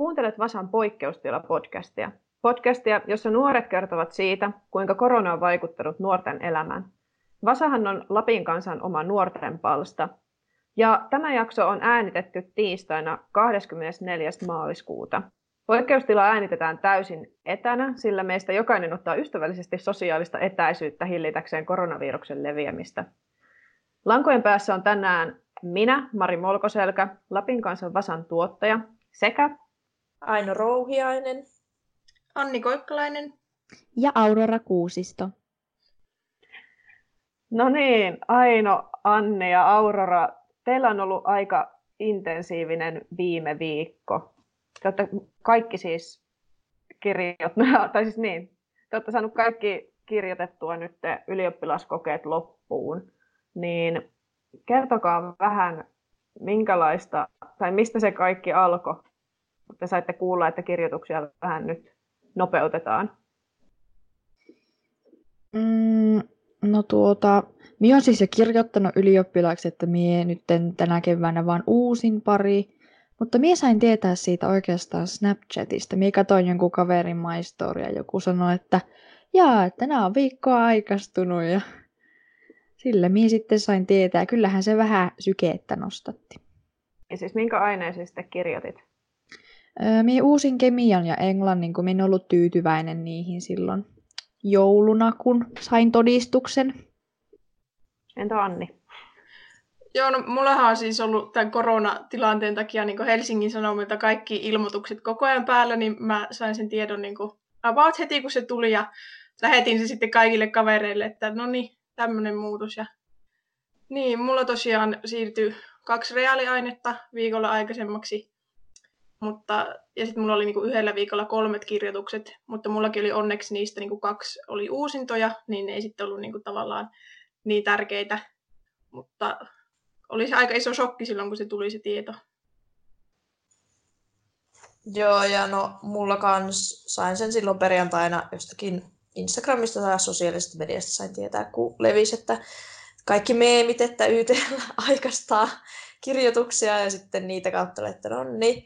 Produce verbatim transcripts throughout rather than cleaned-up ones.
Kuuntelet Vasan Poikkeustila-podcastia. Podcastia, jossa nuoret kertovat siitä, kuinka korona on vaikuttanut nuorten elämään. Vasahan on Lapin kansan oma nuorten palsta. Ja tämä jakso on äänitetty tiistaina kahdeskymmenesneljäs maaliskuuta. Poikkeustila äänitetään täysin etänä, sillä meistä jokainen ottaa ystävällisesti sosiaalista etäisyyttä hillitäkseen koronaviruksen leviämistä. Lankojen päässä on tänään minä, Mari Molkoselkä, Lapin kansan Vasan tuottaja, sekä Aino Rouhiainen, Anni Koikkalainen ja Aurora Kuusisto. No niin, Aino, Anni ja Aurora, teillä on ollut aika intensiivinen viime viikko. Te olette kaikki siis kirjoittaneet, tai siis niin, te olette saaneet kaikki kirjoitettua nyt ylioppilaskokeet loppuun, niin kertokaa vähän minkälaista, tai mistä se kaikki alkoi, että saitte kuulla, että kirjoituksia vähän nyt nopeutetaan. Mm, no tuota, minä olen siis jo kirjoittanut ylioppilaaksi, että minä nyt tänä keväänä vaan uusin pari. Mutta minä sain tietää siitä oikeastaan Snapchatista. Minä katsoin jonkun kaverin My Story ja joku sanoi, että jaa, että nämä on viikkoa aikastunut. Ja sillä minä sitten sain tietää. Kyllähän se vähän sykeettä nostatti. Ja siis minkä aineisiin sitten kirjoitit? Öö, minä uusin kemian ja englannin, kun minä en ollut tyytyväinen niihin silloin jouluna, kun sain todistuksen. Entä Anni? Joo, no mullahan on siis ollut tämän koronatilanteen takia niin Helsingin Sanomilta kaikki ilmoitukset koko ajan päällä, niin mä sain sen tiedon niin about heti, kun se tuli, ja lähetin se sitten kaikille kavereille, että no niin, tämmöinen muutos. Ja niin, mulla tosiaan siirtyi kaksi reaaliainetta viikolla aikaisemmaksi, mutta ja sitten mulla oli niin yhdellä viikolla kolmet kirjoitukset, mutta mullakin oli onneksi niistä niin kaksi oli uusintoja, niin ne ei sitten ollut niin tavallaan niin tärkeitä, mutta oli se aika iso shokki silloin, kun se tuli se tieto. Joo, ja no mulla kans sain sen silloin perjantaina jostakin Instagramista tai sosiaalisesta mediasta sain tietää, kun levisi, että kaikki meemit, että Y T L aikaistaa kirjoituksia ja sitten niitä kautta, että no niin.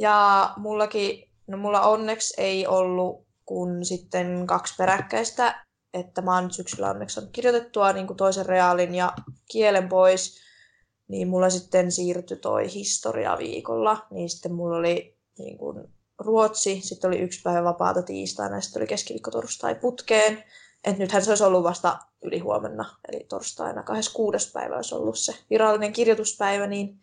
Ja mullakin, no mulla onneksi ei ollut kun sitten kaksi peräkkäistä, että mä oon nyt syksyllä onneksi saanut kirjoitettua niin kuin toisen reaalin ja kielen pois. Niin mulla sitten siirtyi toi historia viikolla, niin sitten mulla oli niin kuin ruotsi, sitten oli yksi päivä vapaata tiistaina, ja sitten oli keskiviikko torstai putkeen. Et nythän se olisi ollut vasta yli huomenna, eli torstaina kahdeskymmeneskuudes päivä olisi ollut se virallinen kirjoituspäivä, niin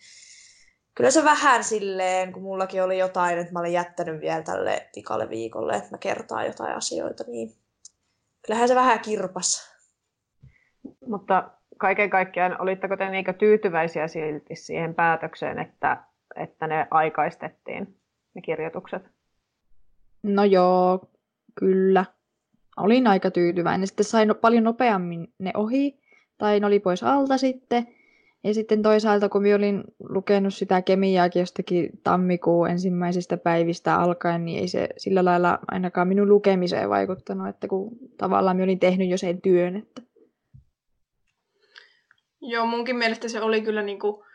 kyllä se vähän silleen, kun mullakin oli jotain, että mä olin jättänyt vielä tälle vikalle viikolle, että mä kertaan jotain asioita, niin kyllähän se vähän kirpas. Mutta kaiken kaikkiaan, olitteko te niinkö tyytyväisiä silti siihen päätökseen, että, että ne aikaistettiin, ne kirjoitukset? No joo, kyllä. Olin aika tyytyväinen. Sitten sain paljon nopeammin ne ohi, tai ne oli pois alta sitten. Ja sitten toisaalta, kun minä olin lukenut sitä kemiaakin jostakin tammikuun ensimmäisistä päivistä alkaen, niin ei se sillä lailla ainakaan minun lukemiseen vaikuttanut, että kun tavallaan minä olin tehnyt jo sen työn. Että. Joo, munkin mielestä se oli kyllä niinku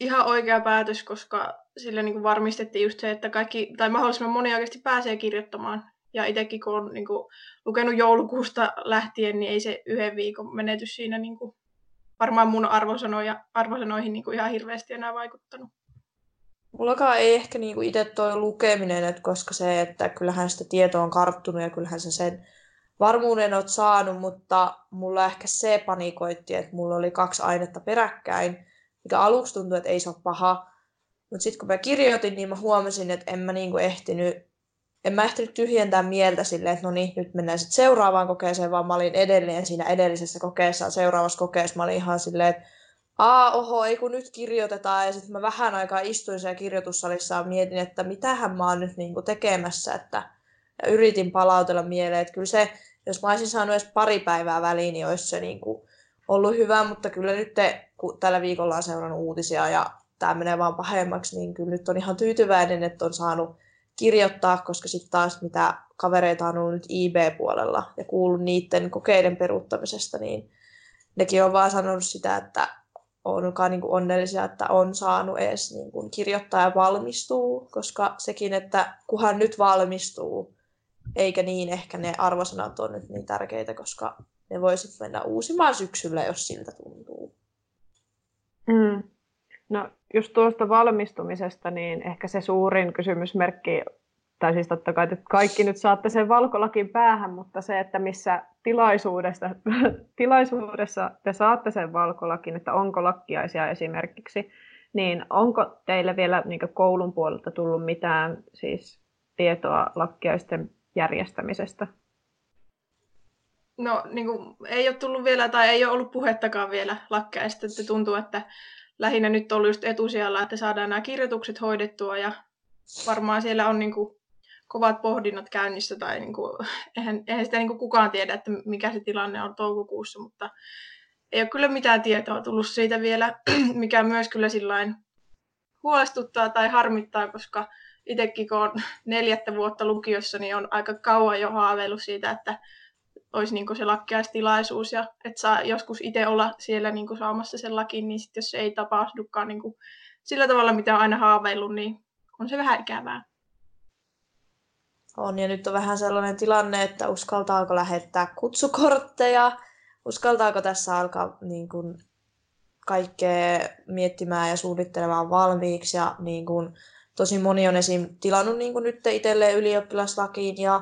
ihan oikea päätös, koska sillä niinku varmistettiin just se, että kaikki, tai mahdollisimman moni oikeasti pääsee kirjoittamaan. Ja itsekin, kun olen niinku lukenut joulukuusta lähtien, niin ei se yhden viikon menetys siinä niinku varmaan mun arvosanoja, arvosanoihin niin kuin ihan hirveästi enää vaikuttanut. Mullakaan ei ehkä niin kuin itse tuo lukeminen, että koska se, että kyllähän sitä tietoa on karttunut ja kyllähän sä sen varmuuden oot saanut, mutta mulla ehkä se panikoitti, että mulla oli kaksi ainetta peräkkäin, mikä aluksi tuntui, että ei se ole paha. Mutta sitten kun mä kirjoitin, niin mä huomasin, että en mä, niin kuin ehtinyt, en mä ehtinyt tyhjentää mieltä silleen, että no niin, nyt mennään sitten seuraavaan kokeeseen, vaan mä olin edelleen siinä edellisessä kokeessa, seuraavassa kokeessa mä olin ihan silleen, että aa, oho, ei kun nyt kirjoitetaan, ja sitten mä vähän aikaa istuin siellä kirjoitussalissa ja mietin, että mitähän mä oon nyt niinku tekemässä, että ja yritin palautella mieleen, että kyllä se, jos mä olisin saanut edes pari päivää väliin, niin olisi se niinku ollut hyvä, mutta kyllä nyt te, kun tällä viikolla on seurannut uutisia ja tää menee vaan pahemmaksi, niin kyllä nyt on ihan tyytyväinen, että on saanut kirjoittaa, koska sitten taas mitä kavereita on ollut nyt I B-puolella ja kuullut niiden kokeiden peruuttamisesta, niin nekin on vaan sanonut sitä, että onkaan niin kuin onnellisia, että on saanut edes niin kuin kirjoittaa ja valmistuu, koska sekin, että kunhan nyt valmistuu, eikä niin ehkä ne arvosanat on nyt niin tärkeitä, koska ne voisit mennä uusimaan syksyllä, jos siltä tuntuu. Mm. No just tuosta valmistumisesta, niin ehkä se suurin kysymysmerkki, tai siis totta kai, että kaikki nyt saatte sen valkolakin päähän, mutta se, että missä tilaisuudessa, tilaisuudessa te saatte sen valkolakin, että onko lakkiaisia esimerkiksi, niin onko teille vielä niin kuin koulun puolelta tullut mitään siis tietoa lakkiaisten järjestämisestä? No niin kuin, ei ole tullut vielä tai ei ole ollut puhettakaan vielä lakkiaista, että tuntuu, että lähinnä nyt on ollut just etusijalla, että saadaan nämä kirjoitukset hoidettua ja varmaan siellä on niin kuin kovat pohdinnat käynnissä tai niin kuin, eihän, eihän sitä niin kuin kukaan tiedä, että mikä se tilanne on toukokuussa, mutta ei ole kyllä mitään tietoa tullut siitä vielä, mikä myös kyllä sillain huolestuttaa tai harmittaa, koska itsekin kun olen neljättä vuotta lukiossa, niin on aika kauan jo haaveillut siitä, että olisi niin kuin se lakkiaistilaisuus ja että saa joskus itse olla siellä niin kuin saamassa sen lakin, niin sitten jos se ei tapahdukaan niin kuin sillä tavalla, mitä on aina haaveillut, niin on se vähän ikävää. On, ja nyt on vähän sellainen tilanne, että uskaltaako lähettää kutsukortteja, uskaltaako tässä alkaa niin kuin kaikkea miettimään ja suunnittelemaan valmiiksi. Ja niin kuin, tosi moni on esim. Tilannut niin kuin nyt itselleen ylioppilaslakiin ja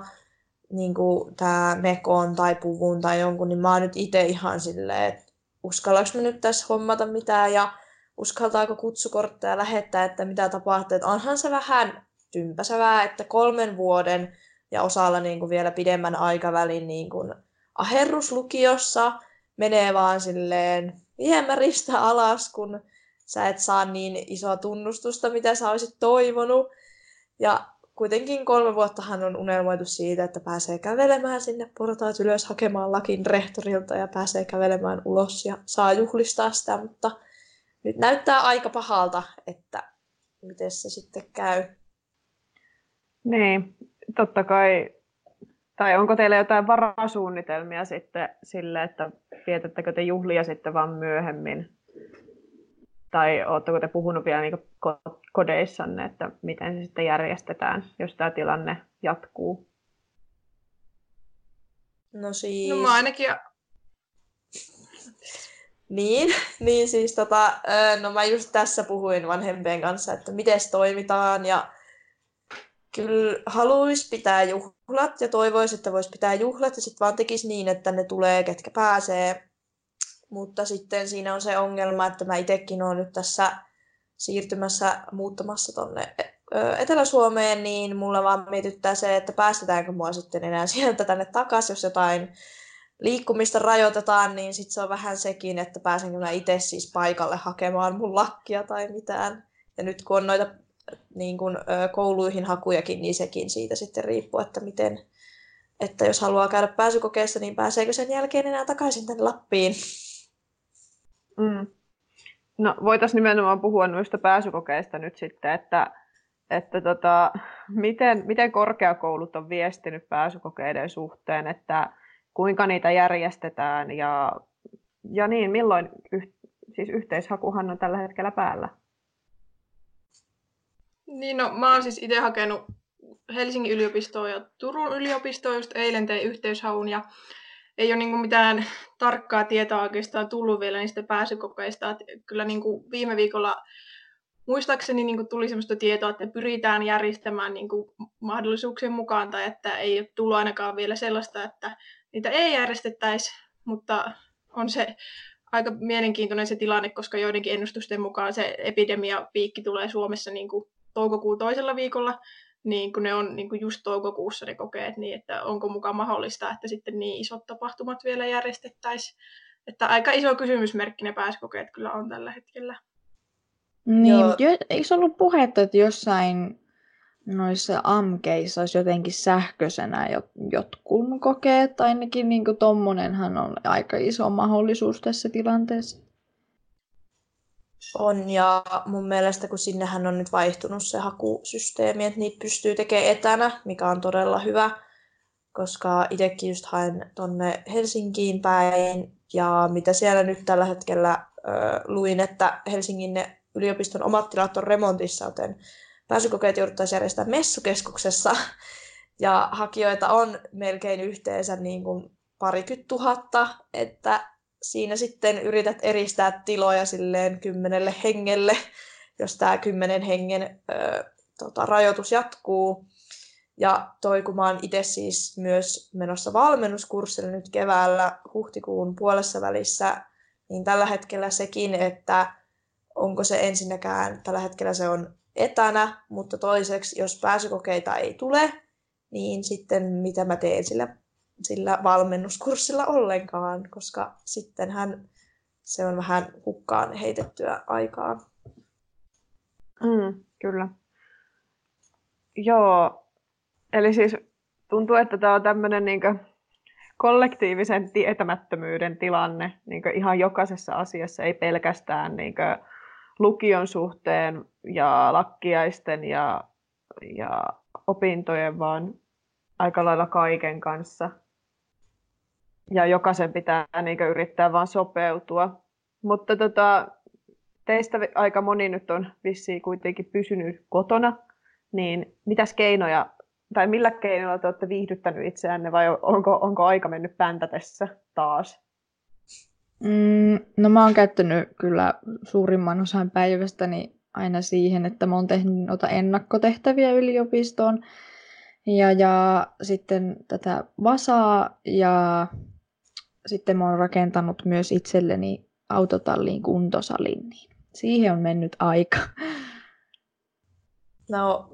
niin kuin tämä mekon tai puvun tai jonkun, niin mä oon nyt itse ihan silleen, että uskallaanko me nyt tässä hommata mitään ja uskaltaako kutsukortteja lähettää, että mitä tapahtuu. Että onhan se vähän tympäsevää, että kolmen vuoden ja osalla niin kuin vielä pidemmän aikavälin niin kuin aherruslukiossa menee vaan silleen viemäristä alas, kun sä et saa niin isoa tunnustusta, mitä sä olisit toivonut. Ja kuitenkin kolme vuottahan on unelmoitu siitä, että pääsee kävelemään sinne portaat ylös hakemaan lakin rehtorilta ja pääsee kävelemään ulos ja saa juhlistaa sitä, mutta nyt näyttää aika pahalta, että miten se sitten käy. Niin, totta kai. Tai onko teillä jotain varasuunnitelmia sitten sille, että vietättekö te juhlia sitten vaan myöhemmin? Tai oletteko te puhunut vielä niin kodeissanne, että miten se sitten järjestetään, jos tämä tilanne jatkuu? No siis... No mä ainakin... Niin, niin siis tota, no mä just tässä puhuin vanhempien kanssa, että miten toimitaan ja kyllä haluaisi pitää juhlat ja toivoisi, että voisi pitää juhlat ja sitten vaan tekisi niin, että ne tulee, ketkä pääsee. Mutta sitten siinä on se ongelma, että mä itsekin olen nyt tässä siirtymässä muuttamassa tonne Etelä-Suomeen, niin mulla vaan mietittää se, että päästetäänkö mua sitten enää sieltä tänne takaisin, jos jotain liikkumista rajoitetaan, niin sitten se on vähän sekin, että pääsenkö minä itse siis paikalle hakemaan mun lakkia tai mitään. Ja nyt kun on noita niin kun, kouluihin hakujakin, niin sekin siitä sitten riippuu, että miten, että jos haluaa käydä pääsykokeessa, niin pääseekö sen jälkeen enää takaisin tänne Lappiin? Mm. No voitaisiin nimenomaan puhua noista pääsykokeista nyt sitten, että, että tota, miten, miten korkeakoulut on viestinyt pääsykokeiden suhteen, että kuinka niitä järjestetään ja, ja niin, milloin yh, siis yhteishakuhan on tällä hetkellä päällä? Niin, no mä oon siis itse hakenut Helsingin yliopistoon ja Turun yliopistoon, just eilen tein yhteishaun ja ei ole niinku mitään tarkkaa tietoa oikeastaan tullut vielä niistä pääsykokeista. Et kyllä niinku viime viikolla muistaakseni niinku tuli sellaista tietoa, että pyritään järjestämään niinku mahdollisuuksien mukaan tai että ei ole tullut ainakaan vielä sellaista, että niitä ei järjestettäisi, mutta on se aika mielenkiintoinen se tilanne, koska joidenkin ennustusten mukaan se epidemiapiikki tulee Suomessa niin kuin toukokuun toisella viikolla, niin kun ne on niin kuin just toukokuussa ne kokeet, niin että onko mukaan mahdollista, että sitten niin isot tapahtumat vielä järjestettäisiin. Että aika iso kysymysmerkki ne pääsykokeet kyllä on tällä hetkellä. Niin, eikö ollut puhetta, että jossain noissa amkeissa olisi jotenkin sähköisenä jotkun kokeet, ainakin niin kuin tommonenhan on aika iso mahdollisuus tässä tilanteessa. On, ja mun mielestä kun sinnehän on nyt vaihtunut se hakusysteemi, että niitä pystyy tekemään etänä, mikä on todella hyvä, koska itsekin just haen tonne Helsinkiin päin, ja mitä siellä nyt tällä hetkellä luin, että Helsingin yliopiston omat tilat on remontissa, joten pääsykokeet jouduttaisiin järjestää messukeskuksessa. Ja hakijoita on melkein yhteensä niin kuin parikymmentä tuhatta, että siinä sitten yrität eristää tiloja silleen kymmenelle hengelle, jos tämä kymmenen hengen ö, tota, rajoitus jatkuu. Ja toi, kun mä oon itse siis myös menossa valmennuskurssille nyt keväällä huhtikuun puolessa välissä, niin tällä hetkellä sekin, että onko se ensinnäkään, tällä hetkellä se on etänä, mutta toiseksi, jos pääsykokeita ei tule, niin sitten mitä mä teen sillä, sillä valmennuskurssilla ollenkaan, koska sittenhän se on vähän hukkaan heitettyä aikaa. Mm, kyllä. Joo, eli siis tuntuu, että tämä on tämmöinen niinku kollektiivisen tietämättömyyden tilanne niinku ihan jokaisessa asiassa, ei pelkästään niinku lukion suhteen ja lakkiaisten ja, ja opintojen, vaan aika lailla kaiken kanssa. Ja jokaisen pitää niinku yrittää vaan sopeutua. Mutta tota, teistä aika moni nyt on vissiin kuitenkin pysynyt kotona, niin mitäs keinoja tai millä keinoilla te olette viihdyttänyt itseänne, vai onko, onko aika mennyt päntätessä taas? Mm, no mä oon käyttänyt kyllä suurimman osan päivästäni aina siihen, että mä oon tehnyt noita ennakkotehtäviä yliopistoon ja, ja sitten tätä vasaa, ja sitten mä oon rakentanut myös itselleni autotalliin kuntosalin, niin siihen on mennyt aika. No,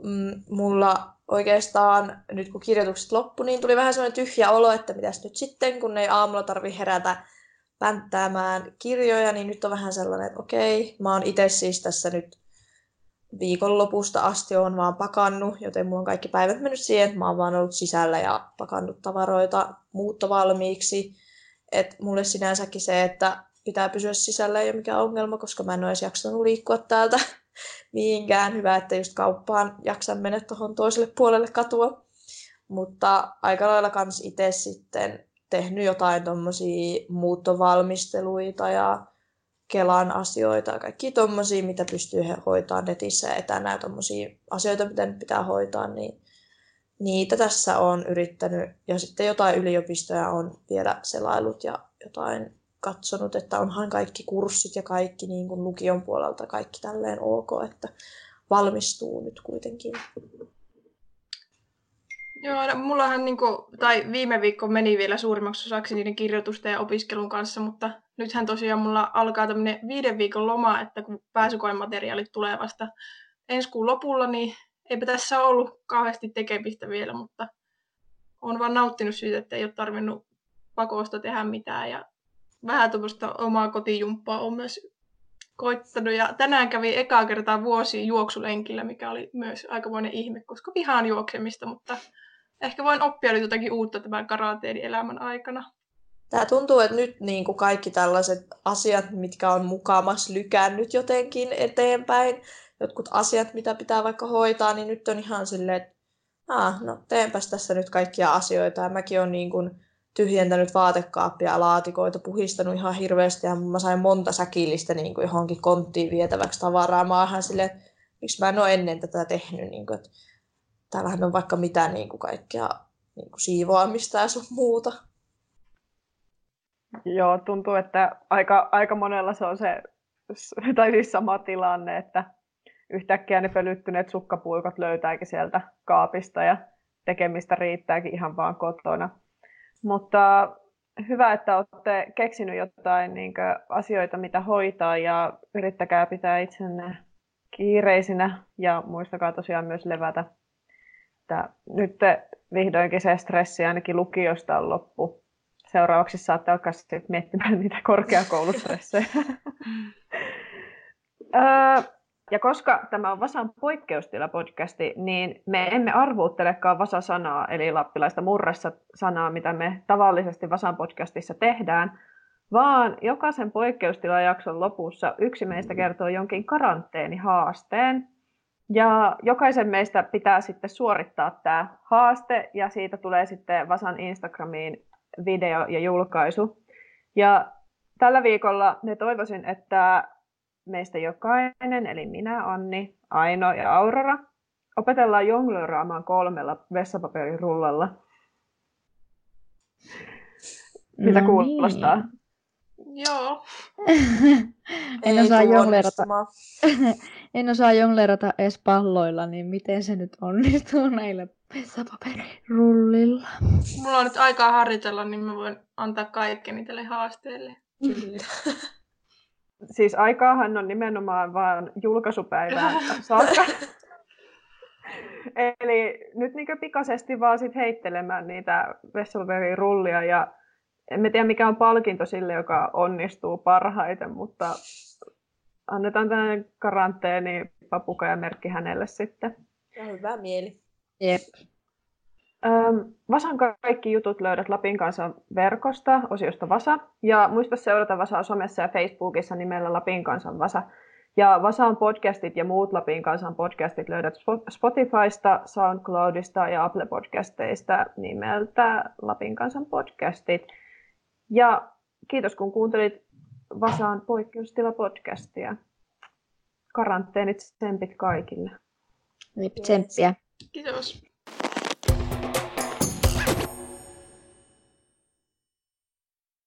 mulla oikeastaan nyt kun kirjoitukset loppu, niin tuli vähän sellainen tyhjä olo, että mitäs nyt sitten, kun ei aamulla tarvitse herätä pänttäämään kirjoja, niin nyt on vähän sellainen, että okei, mä oon itse siis tässä nyt viikonlopusta asti oon vaan pakannut, joten mulla on kaikki päivät mennyt siihen, että mä oon vaan ollut sisällä ja pakannut tavaroita muuttovalmiiksi. Että mulle sinänsäkin se, että pitää pysyä sisällä, ei ole mikään ongelma, koska mä en ole edes jaksanut liikkua täältä mihinkään. Hyvä, että just kauppaan jaksan mennä tuohon toiselle puolelle katua. Mutta aika lailla kans itse sitten tehnyt jotain tommosia muuttovalmisteluita ja Kelan asioita ja kaikki tommosia, mitä pystyy hoitaa netissä ja etänä. Tommosia asioita, mitä nyt pitää hoitaa, niin niitä tässä on yrittänyt. Ja sitten jotain yliopistoja on vielä selailut ja jotain katsonut, että onhan kaikki kurssit ja kaikki niin kuin lukion puolelta kaikki tälleen ok, että valmistuu nyt kuitenkin. Joo, no, mullahan niin kuin, tai viime viikko meni vielä suurimmaksi osaksi niiden kirjoitusten ja opiskelun kanssa, mutta nythän tosiaan mulla alkaa tämmöinen viiden viikon loma, että kun pääsykoemateriaalit tulee vasta ensi kuun lopulla, niin eipä tässä ollut kauheasti tekemistä vielä, mutta olen vaan nauttinut siitä, että ei ole tarvinnut pakosta tehdä mitään ja vähän tuommoista omaa kotijumppaa on myös koittanut. Ja tänään kävin ekaa kertaa vuosi juoksulenkillä, mikä oli myös aikamoinen ihme, koska vihaan juoksemista, mutta ehkä voin oppia nyt jotakin uutta tämän karanteeni elämän aikana. Tämä tuntuu, että nyt niin kuin kaikki tällaiset asiat, mitkä on mukamas lykännyt jotenkin eteenpäin, jotkut asiat, mitä pitää vaikka hoitaa, niin nyt on ihan silleen, että ah, no teenpäs tässä nyt kaikkia asioita. Ja mäkin olen niin kuin tyhjentänyt vaatekaappia ja laatikoita, puhistanut ihan hirveästi ja mä sain monta säkillistä niin kuin johonkin konttiin vietäväksi tavaraa. Mä oon ihan silleen, että miksi mä en ole ennen tätä tehnyt. Niin kuin, että täällähän on vaikka mitä niin kuin kaikkea niin kuin siivoamista ja sun muuta. Joo, tuntuu, että aika, aika monella se on se, tai siis sama tilanne, että yhtäkkiä ne pölyttyneet sukkapuikot löytääkin sieltä kaapista ja tekemistä riittääkin ihan vaan kotona. Mutta hyvä, että olette keksinyt jotain niin kuin asioita, mitä hoitaa, ja yrittäkää pitää itsenne kiireisinä ja muistakaa tosiaan myös levätä. Että nyt vihdoinkin se stressi ainakin lukiosta on loppu. Seuraavaksi saatte alkaa sitten miettimään niitä korkeakoulustressejä. Ja koska tämä on Vasan poikkeustila-podcasti, niin me emme arvuuttelekaan Vasa-sanaa, eli lappilaista murressa-sanaa, mitä me tavallisesti Vasan podcastissa tehdään, vaan jokaisen poikkeustilajakson lopussa yksi meistä kertoo jonkin karanteenihaasteen. Ja jokaisen meistä pitää sitten suorittaa tämä haaste, ja siitä tulee sitten Vasan Instagramiin video ja julkaisu. Ja Tällä viikolla ne toivoisin, että meistä jokainen, eli minä, Anni, Aino ja Aurora, opetellaan jonglööraamaan kolmella vessapaperirullalla. Mitä no kuulostaa? Niin. Joo. en, osaa jonglerata, en osaa jonglerata edes palloilla, niin miten se nyt onnistuu näillä vessapaperirullilla? Mulla on nyt aikaa harjoitella, niin mä voin antaa kaikkeni tälle haasteelle. Siis aikaahan on nimenomaan vaan julkaisupäivään saakka. Eli nyt niin pikaisesti vaan sit heittelemään niitä vessapaperirullia ja en tiedä mikä on palkinto sille, joka onnistuu parhaiten, mutta annetaan tällainen karanteeni papukajamerkki hänelle sitten. Ja hyvä mieli. Jep. Vasan kaikki jutut löydät Lapin kansan verkosta, osiosta Vasa. Ja muista seurata Vasaa somessa ja Facebookissa nimellä Lapin kansan Vasa. Ja Vasaan podcastit ja muut Lapin kansan podcastit löydät Spotifysta, SoundCloudista ja Apple-podcasteista nimeltä Lapin kansan podcastit. Ja kiitos kun kuuntelit Vasan poikkeustila-podcastia. Karanteenit tsempit kaikille. Tsemppiä. Kiitos.